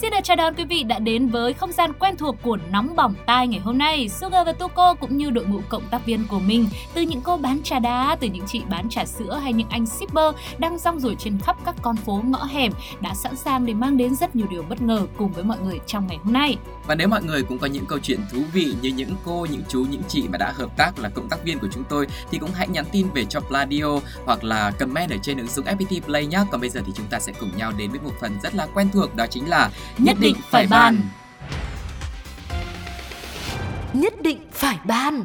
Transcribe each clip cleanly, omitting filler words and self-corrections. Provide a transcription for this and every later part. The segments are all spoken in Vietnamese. Xin được chào đón quý vị đã đến với không gian quen thuộc của Nóng Bỏng Tai ngày hôm nay. Sugar và Tuko cũng như đội ngũ cộng tác viên của mình, từ những cô bán trà đá, từ những chị bán trà sữa hay những anh shipper đang rong ruổi trên khắp các con phố ngõ hẻm đã sẵn sàng để mang đến rất nhiều điều bất ngờ cùng với mọi người trong ngày hôm nay. Và nếu mọi người cũng có những câu chuyện thú vị như những cô, những chú, những chị mà đã hợp tác là cộng tác viên của chúng tôi thì cũng hãy nhắn tin về cho Pladio hoặc là comment ở trên ứng dụng FPT Play nhé. Còn bây giờ thì chúng ta sẽ cùng nhau đến với một phần rất là quen thuộc, đó chính là Nhất định phải bàn. Nhất định phải bàn.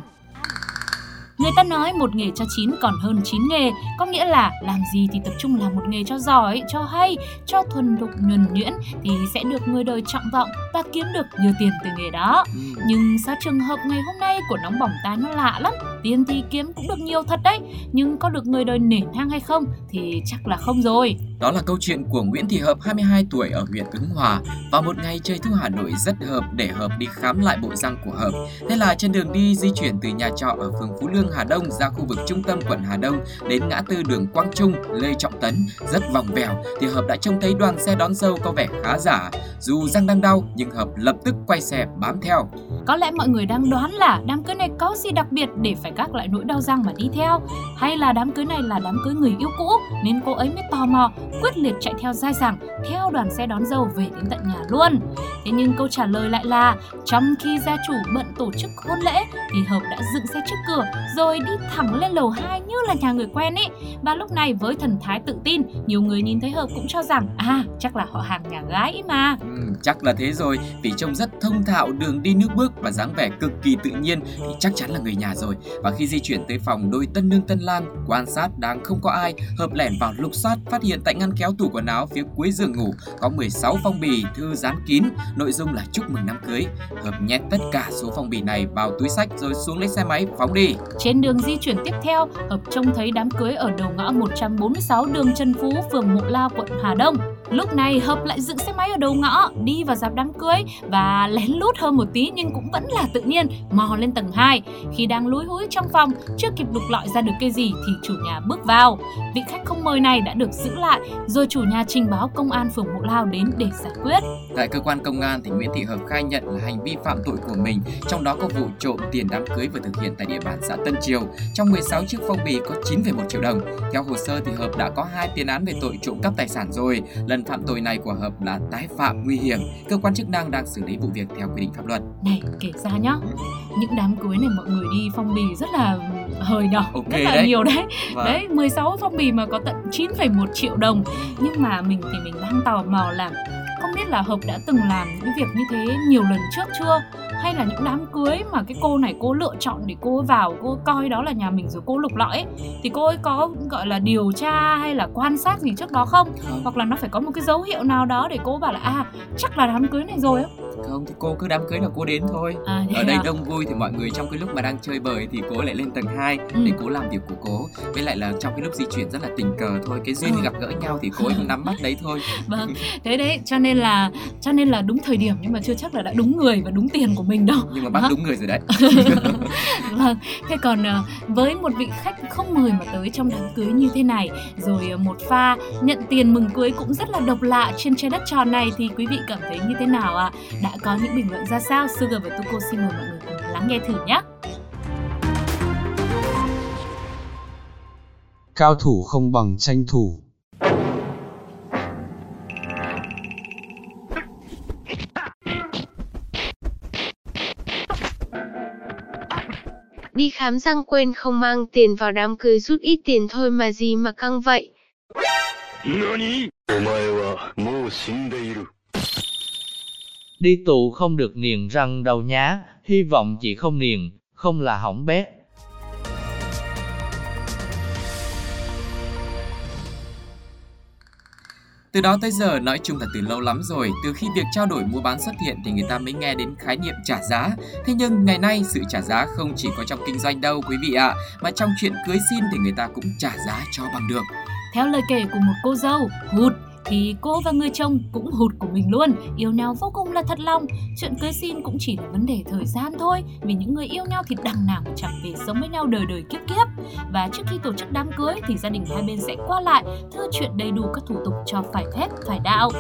Người ta nói một nghề cho chín còn hơn chín nghề, có nghĩa là làm gì thì tập trung làm một nghề cho giỏi, cho hay, cho thuần thục nhuần nhuyễn thì sẽ được người đời trọng vọng và kiếm được nhiều tiền từ nghề đó. Nhưng sao trường hợp ngày hôm nay của Nóng Bỏng Tai nó lạ lắm. Tiền thì kiếm cũng được nhiều thật đấy, nhưng có được người đời nể nang hay không thì chắc là không rồi. Đó là câu chuyện của Nguyễn Thị Hợp, 22 tuổi ở huyện Ứng Hòa. Vào một ngày trời thu Hà Nội rất hợp để Hợp đi khám lại bộ răng của Hợp. Thế là trên đường đi di chuyển từ nhà trọ ở phường Phú Lương, Hà Đông ra khu vực trung tâm quận Hà Đông đến ngã tư đường Quang Trung, Lê Trọng Tấn rất vòng vèo thì Hợp đã trông thấy đoàn xe đón dâu có vẻ khá giả. Dù răng đang đau nhưng Hợp lập tức quay xe bám theo. Có lẽ mọi người đang đoán là đám cưới này có gì đặc biệt để phải gác lại nỗi đau răng mà đi theo, hay là đám cưới này là đám cưới người yêu cũ nên cô ấy mới tò mò, quyết liệt chạy theo dai dẳng theo đoàn xe đón dâu về đến tận nhà luôn. Thế nhưng câu trả lời lại là trong khi gia chủ bận tổ chức hôn lễ thì Hợp đã dựng xe trước cửa rồi đi thẳng lên lầu 2 như là nhà người quen ấy. Và lúc này với thần thái tự tin, nhiều người nhìn thấy Hợp cũng cho rằng chắc là họ hàng nhà gái mà. Chắc là thế rồi, vì trông rất thông thạo, đường đi nước bước và dáng vẻ cực kỳ tự nhiên thì chắc chắn là người nhà rồi. Và khi di chuyển tới phòng đôi tân nương tân lang quan sát đang không có ai, Hợp lẻn vào lục soát, phát hiện tại ngăn kéo tủ quần áo phía cuối giường ngủ có 16 phong bì thư dán kín, nội dung là chúc mừng đám cưới. Hợp nhét tất cả số phong bì này vào túi xách rồi xuống lấy xe máy phóng đi. Trên đường di chuyển tiếp theo, Hợp trông thấy đám cưới ở đầu ngõ 146 đường Trần Phú, phường Mộ La, quận Hà Đông. Lúc này Hợp lại dựng xe máy ở đầu ngõ, đi vào dạp đám cưới và lén lút hơn một tí nhưng cũng vẫn là tự nhiên mò lên tầng 2. Khi đang lúi húi trong phòng, chưa kịp lục lọi ra được cái gì thì chủ nhà bước vào. Vị khách không mời này đã được giữ lại rồi chủ nhà trình báo công an phường Mộ Lao đến để giải quyết. Tại cơ quan công an thì Nguyễn Thị Hợp khai nhận là hành vi phạm tội của mình, trong đó có vụ trộm tiền đám cưới vừa thực hiện tại địa bàn xã Tân Triều. Trong 16 chiếc phong bì có 9,1 triệu đồng. Theo hồ sơ thì Hợp đã có 2 tiền án về tội trộm cắp tài sản rồi. Lần phạm tội này của Hợp là tái phạm nguy hiểm. Cơ quan chức năng đang xử lý vụ việc theo quy định pháp luật. Này, kể ra nhá, những đám cưới này mọi người đi phong bì rất là hời nhỏ, okay, rất là đấy. Nhiều đấy. Và... đấy, 16 phong bì mà có tận 9,1 triệu đồng. Nhưng mà mình thì mình đang tò mò là không biết là Hợp đã từng làm những việc như thế nhiều lần trước chưa? Hay là những đám cưới mà cái cô này cô lựa chọn để cô vào, cô coi đó là nhà mình rồi cô lục lọi ấy, thì cô ấy có gọi là điều tra hay là quan sát gì trước đó không? Hoặc là nó phải có một cái dấu hiệu nào đó để cô bảo là chắc là đám cưới này rồi á. Không, thì cô cứ đám cưới là cô đến thôi. Ở đây đông vui thì mọi người trong cái lúc mà đang chơi bời thì cô lại lên tầng 2 để cô làm việc của cô. Với lại là trong cái lúc di chuyển rất là tình cờ thôi, cái duyên thì gặp gỡ nhau thì cô ấy cũng nắm bắt đấy thôi. Vâng, thế đấy, cho nên là đúng thời điểm nhưng mà chưa chắc là đã đúng người và đúng tiền của mình đâu. Nhưng mà bắt đúng người rồi đấy. Vâng, thế còn với một vị khách không mời mà tới trong đám cưới như thế này, rồi một pha nhận tiền mừng cưới cũng rất là độc lạ trên trái đất tròn này thì quý vị cảm thấy như thế nào ạ? Đã có những bình luận ra sao? Sugar và Tuko xin mời mọi người cùng lắng nghe thử nhé. Cao thủ không bằng tranh thủ. Đi khám răng quên không mang tiền vào đám cưới, rút ít tiền thôi mà gì mà căng vậy. Đi tù không được niềng răng đâu nhá, hy vọng chị không niềng, không là hỏng bét. Từ đó tới giờ nói chung là từ lâu lắm rồi, từ khi việc trao đổi mua bán xuất hiện thì người ta mới nghe đến khái niệm trả giá. Thế nhưng ngày nay sự trả giá không chỉ có trong kinh doanh đâu quý vị ạ, mà trong chuyện cưới xin thì người ta cũng trả giá cho bằng được. Theo lời kể của một cô dâu hụt thì cô và người chồng cũng hụt của mình luôn, yêu nhau vô cùng là thật lòng. Chuyện cưới xin cũng chỉ là vấn đề thời gian thôi, vì những người yêu nhau thì đằng nào cũng chẳng về sống với nhau đời đời kiếp kiếp. Và trước khi tổ chức đám cưới thì gia đình hai bên sẽ qua lại, thưa chuyện đầy đủ các thủ tục cho phải phép phải đạo.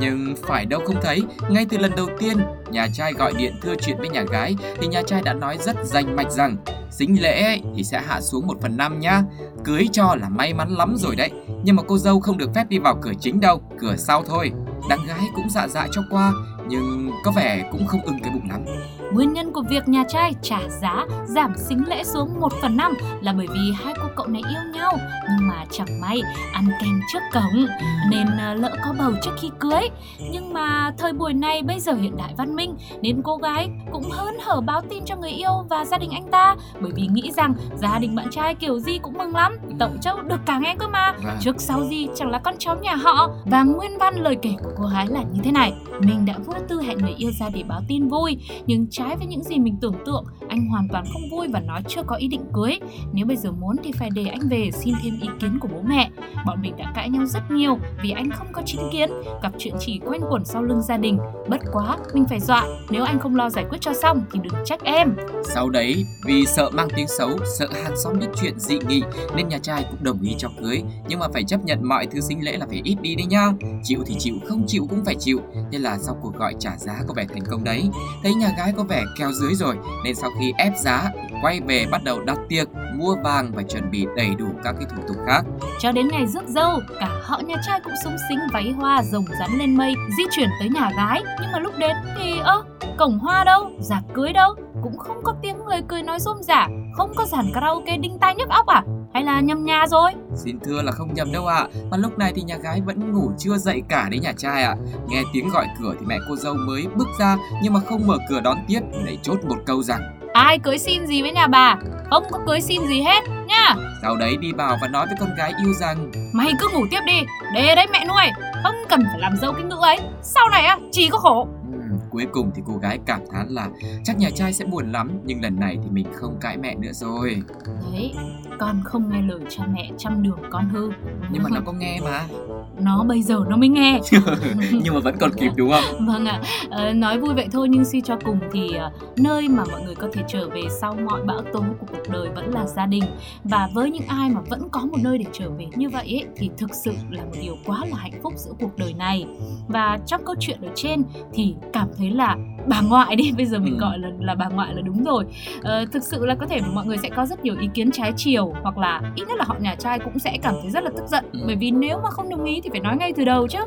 Nhưng phải đâu không thấy, ngay từ lần đầu tiên nhà trai gọi điện thưa chuyện với nhà gái thì nhà trai đã nói rất rành mạch rằng sính lễ thì sẽ hạ xuống 1/5 nhá. Cưới cho là may mắn lắm rồi đấy. Nhưng mà cô dâu không được phép đi vào cửa chính đâu, cửa sau thôi. Đàn gái cũng dạ dạ cho qua, nhưng có vẻ cũng không ưng cái bụng lắm. Nguyên nhân của việc nhà trai trả giá giảm sính lễ xuống 1/5 là bởi vì hai cô cậu này yêu nhau nhưng mà chẳng may ăn kem trước cổng nên lỡ có bầu trước khi cưới. Nhưng mà thời buổi này bây giờ hiện đại văn minh nên cô gái cũng hớn hở báo tin cho người yêu và gia đình anh ta, bởi vì nghĩ rằng gia đình bạn trai kiểu gì cũng mừng lắm, tổng châu được cả nghe cơ mà, trước sau gì chẳng là con cháu nhà họ. Và nguyên văn lời kể của cô gái là như thế này: mình đã vô tư hẹn người yêu ra để báo tin vui, nhưng trái với những gì mình tưởng tượng, anh hoàn toàn không vui và nói chưa có ý định cưới. Nếu bây giờ muốn thì phải để anh về xin thêm ý kiến của bố mẹ. Bọn mình đã cãi nhau rất nhiều vì anh không có chính kiến, gặp chuyện chỉ quanh quẩn sau lưng gia đình. Bất quá mình phải dọa, nếu anh không lo giải quyết cho xong thì đừng trách em. Sau đấy vì sợ mang tiếng xấu, sợ hàng xóm biết chuyện dị nghị nên nhà trai cũng đồng ý cho cưới, nhưng mà phải chấp nhận mọi thứ sính lễ là phải ít đi đấy nha. Chịu thì chịu, không chịu cũng phải chịu. Nên là sau cuộc gọi trả giá có vẻ thành công đấy, thấy nhà gái có vẻ keo dưới rồi nên sau khi ép giá quay về bắt đầu đặt tiệc, mua vàng và chuẩn bị đầy đủ các cái thủ tục khác. Cho đến ngày rước dâu, cả họ nhà trai cũng súng xính váy hoa rồng rắn lên mây di chuyển tới nhà gái, nhưng mà lúc đến thì cổng hoa đâu, rạp cưới đâu, cũng không có tiếng người cười nói rôm rả, không có dàn karaoke đinh tai nhức óc à? Hay là nhầm nhà rồi? Xin thưa là không nhầm đâu ạ. Mà lúc này thì nhà gái vẫn ngủ chưa dậy cả đấy nhà trai ạ. Nghe tiếng gọi cửa thì mẹ cô dâu mới bước ra, nhưng mà không mở cửa đón tiếp, lại chốt một câu rằng ai cưới xin gì với nhà bà, không có cưới xin gì hết nha. Sau đấy đi vào và nói với con gái yêu rằng mày cứ ngủ tiếp đi, để đấy mẹ nuôi, không cần phải làm dâu cái ngữ ấy, sau này chỉ có khổ. Cuối cùng thì cô gái cảm thán là chắc nhà trai sẽ buồn lắm, nhưng lần này thì mình không cãi mẹ nữa rồi. Đấy, con không nghe lời cha mẹ trăm đường con hư. Nhưng mà nó có nghe mà. Nó bây giờ nó mới nghe. Nhưng mà vẫn còn kịp đúng không? Vâng ạ, nói vui vậy thôi nhưng suy cho cùng thì nơi mà mọi người có thể trở về sau mọi bão tố của cuộc đời vẫn là gia đình. Và với những ai mà vẫn có một nơi để trở về như vậy ấy, thì thực sự là một điều quá là hạnh phúc giữa cuộc đời này. Và trong câu chuyện ở trên thì cảm thấy là bà ngoại đi, bây giờ mình gọi là bà ngoại là đúng rồi. Thực sự là có thể mọi người sẽ có rất nhiều ý kiến trái chiều, hoặc là ít nhất là họ nhà trai cũng sẽ cảm thấy rất là tức giận, bởi vì nếu mà không đồng ý thì phải nói ngay từ đầu chứ,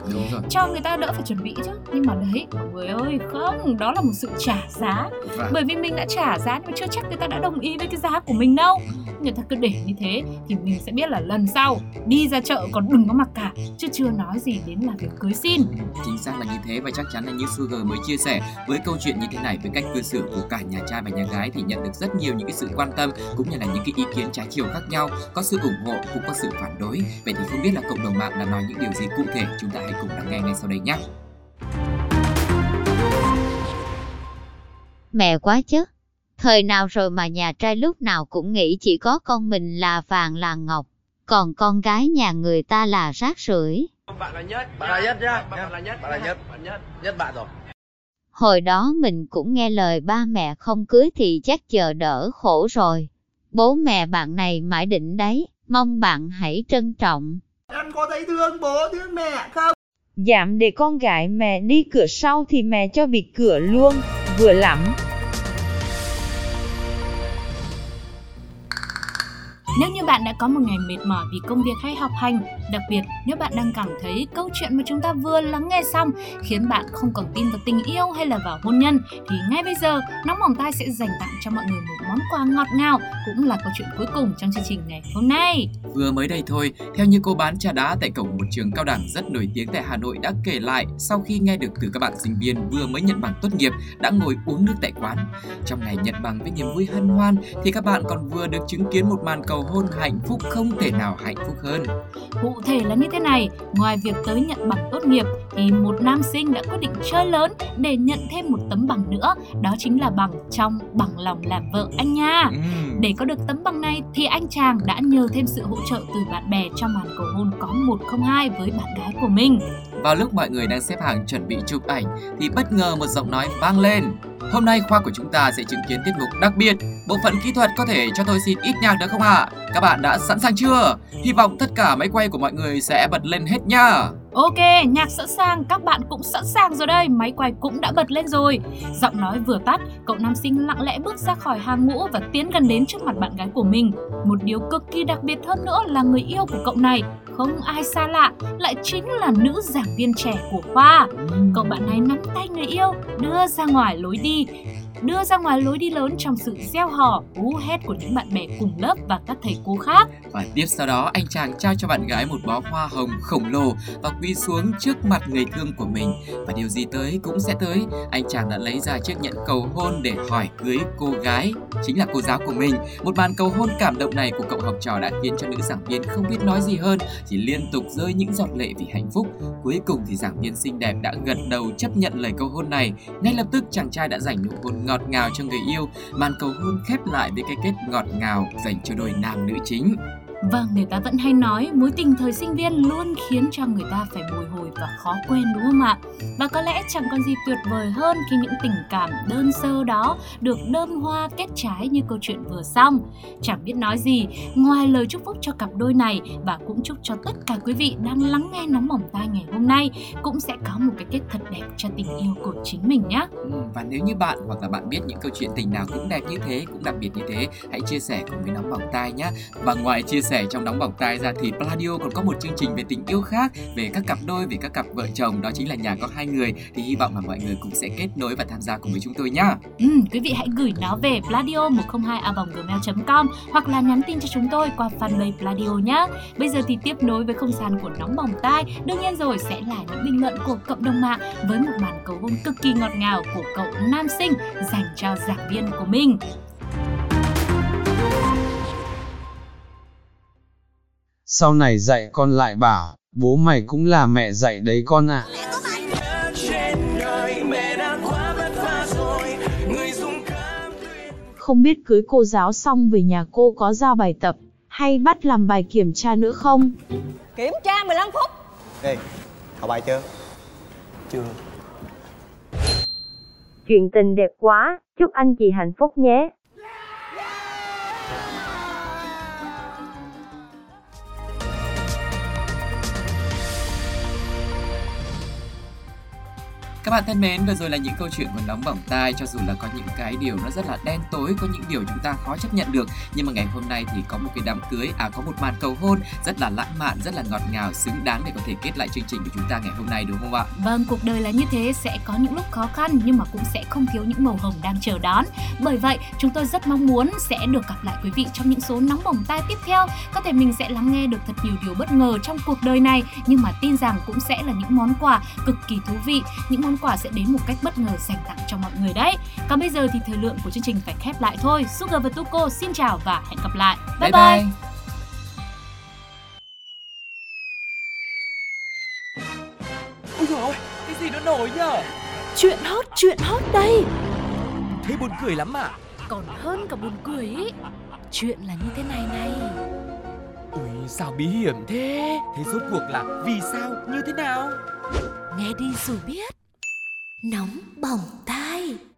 cho người ta đỡ phải chuẩn bị chứ. Nhưng mà đấy, mọi người ơi, không, đó là một sự trả giá, bởi vì mình đã trả giá nhưng mà chưa chắc người ta đã đồng ý với cái giá của mình đâu. Người ta cứ để như thế thì mình sẽ biết là lần sau đi ra chợ còn đừng có mặc cả, chứ chưa nói gì đến là việc cưới xin. Chính xác là như thế, và chắc chắn là như Sugar mới chia sẻ, với câu chuyện như thế này, với cách cư xử của cả nhà trai và nhà gái thì nhận được rất nhiều những cái sự quan tâm cũng như là những cái ý kiến trái chiều khác nhau, có sự ủng hộ cũng có sự phản đối. Vậy thì không biết là cộng đồng mạng đã nói những điều gì cụ thể, chúng ta hãy cùng lắng nghe ngay sau đây nhé. Mẹ quá chứ, thời nào rồi mà nhà trai lúc nào cũng nghĩ chỉ có con mình là vàng là ngọc, còn con gái nhà người ta là rác rưởi. Bạn là nhất, bạn rồi. Hồi đó mình cũng nghe lời ba mẹ không cưới thì chắc chờ đỡ khổ rồi. Bố mẹ bạn này mãi đỉnh đấy, mong bạn hãy trân trọng. Em có thấy thương bố, thương mẹ không? Dám để con gái mẹ đi cửa sau thì mẹ cho bịt cửa luôn, vừa lắm. Nếu như bạn đã có một ngày mệt mỏi vì công việc hay học hành, đặc biệt nếu bạn đang cảm thấy câu chuyện mà chúng ta vừa lắng nghe xong khiến bạn không còn tin vào tình yêu hay là vào hôn nhân, thì ngay bây giờ Nóng Bỏng Tai sẽ dành tặng cho mọi người một món quà ngọt ngào, cũng là câu chuyện cuối cùng trong chương trình ngày hôm nay. Vừa mới đây thôi, theo như cô bán trà đá tại cổng một trường cao đẳng rất nổi tiếng tại Hà Nội đã kể lại, sau khi nghe được từ các bạn sinh viên vừa mới nhận bằng tốt nghiệp đã ngồi uống nước tại quán. Trong ngày nhận bằng với niềm vui hân hoan thì các bạn còn vừa được chứng kiến một màn cầu hôn hạnh phúc không thể nào hạnh phúc hơn. Cụ thể là như thế này, ngoài việc tới nhận bằng tốt nghiệp thì một nam sinh đã quyết định chơi lớn để nhận thêm một tấm bằng nữa, đó chính là bằng trong bằng lòng làm vợ anh nha. Để để có được tấm bằng này thì anh chàng đã nhờ thêm sự hỗ trợ từ bạn bè trong màn cầu hôn có 102 với bạn gái của mình. Vào lúc mọi người đang xếp hàng chuẩn bị chụp ảnh thì bất ngờ một giọng nói vang lên. Hôm nay khoa của chúng ta sẽ chứng kiến tiết mục đặc biệt. Bộ phận kỹ thuật có thể cho tôi xin ít nhạc được không ạ? Các bạn đã sẵn sàng chưa? Hy vọng tất cả máy quay của mọi người sẽ bật lên hết nha. Ok, nhạc sẵn sàng, các bạn cũng sẵn sàng rồi đây, máy quay cũng đã bật lên rồi. Giọng nói vừa tắt, cậu nam sinh lặng lẽ bước ra khỏi hàng ngũ và tiến gần đến trước mặt bạn gái của mình. Một điều cực kỳ đặc biệt hơn nữa là người yêu của cậu này, không ai xa lạ, lại chính là nữ giảng viên trẻ của khoa. Cậu bạn này nắm tay người yêu, đưa ra ngoài lối đi lớn trong sự reo hò, hú hét của những bạn bè cùng lớp và các thầy cô khác. Và tiếp sau đó, anh chàng trao cho bạn gái một bó hoa hồng khổng lồ và quỳ xuống trước mặt người thương của mình. Và điều gì tới cũng sẽ tới, anh chàng đã lấy ra chiếc nhẫn cầu hôn để hỏi cưới cô gái, chính là cô giáo của mình. Một màn cầu hôn cảm động này của cậu học trò đã khiến cho nữ giảng viên không biết nói gì hơn, chỉ liên tục rơi những giọt lệ vì hạnh phúc. Cuối cùng thì giảng viên xinh đẹp đã gật đầu chấp nhận lời cầu hôn này. Ngay lập tức chàng trai đã dành nụ hôn ngọt ngào cho người yêu. Màn cầu hôn khép lại với cái kết ngọt ngào dành cho đôi nam nữ chính. Vâng, người ta vẫn hay nói mối tình thời sinh viên luôn khiến cho người ta phải bồi hồi và khó quên, đúng không ạ? Và có lẽ chẳng còn gì tuyệt vời hơn khi những tình cảm đơn sơ đó được đơm hoa kết trái như câu chuyện vừa xong. Chẳng biết nói gì ngoài lời chúc phúc cho cặp đôi này, và cũng chúc cho tất cả quý vị đang lắng nghe Nóng Bỏng Tai ngày hôm nay cũng sẽ có một cái kết thật đẹp cho tình yêu của chính mình nhé. Và nếu như bạn hoặc là bạn biết những câu chuyện tình nào cũng đẹp như thế, cũng đặc biệt như thế, hãy chia sẻ cùng với Nóng Bỏng Tai nhé. Và ngoài chia sẻ trong Nóng Bỏng Tai ra thì Pladio còn có một chương trình về tình yêu khác, về các cặp đôi, về các cặp vợ chồng, đó chính là Nhà Có Hai Người, thì hy vọng là mọi người cũng sẽ kết nối và tham gia cùng với chúng tôi nhá. Quý vị hãy gửi nó về pladio102@gmail.com hoặc là nhắn tin cho chúng tôi qua fanpage Pladio nhá. Bây giờ thì tiếp nối với không gian của Nóng Bỏng Tai, đương nhiên rồi sẽ là những bình luận của cộng đồng mạng với một màn cầu hôn cực kỳ ngọt ngào của cậu nam sinh dành cho giảng viên của mình. Sau này dạy con lại bảo, bố mày cũng là mẹ dạy đấy con ạ. Không biết cưới cô giáo xong về nhà cô có giao bài tập hay bắt làm bài kiểm tra nữa không? Kiểm tra 15 phút. Ê, học bài chưa? Chưa. Chuyện tình đẹp quá, chúc anh chị hạnh phúc nhé. Các bạn thân mến, vừa rồi là những câu chuyện của Nóng Bỏng Tai. Cho dù là có những cái điều nó rất là đen tối, có những điều chúng ta khó chấp nhận được, nhưng mà ngày hôm nay thì có một cái đám cưới, có một màn cầu hôn rất là lãng mạn, rất là ngọt ngào, xứng đáng để có thể kết lại chương trình của chúng ta ngày hôm nay, đúng không ạ? Vâng, cuộc đời là như thế, sẽ có những lúc khó khăn nhưng mà cũng sẽ không thiếu những màu hồng đang chờ đón. Bởi vậy, chúng tôi rất mong muốn sẽ được gặp lại quý vị trong những số Nóng Bỏng Tai tiếp theo. Có thể mình sẽ lắng nghe được thật nhiều điều bất ngờ trong cuộc đời này, nhưng mà tin rằng cũng sẽ là những món quà cực kỳ thú vị, những món quà sẽ đến một cách bất ngờ dành tặng cho mọi người đấy. Còn bây giờ thì thời lượng của chương trình phải khép lại thôi. Sugar và Tuko xin chào và hẹn gặp lại. Bye bye, bye. Ôi trời ơi, cái gì nó nổi nhở? Chuyện hot đây. Thế buồn cười lắm à? Còn hơn cả buồn cười ý. Chuyện là như thế này. Ui, sao bí hiểm thế? Thế rốt cuộc là vì sao, như thế nào? Nghe đi rồi biết. Nóng Bỏng Tai.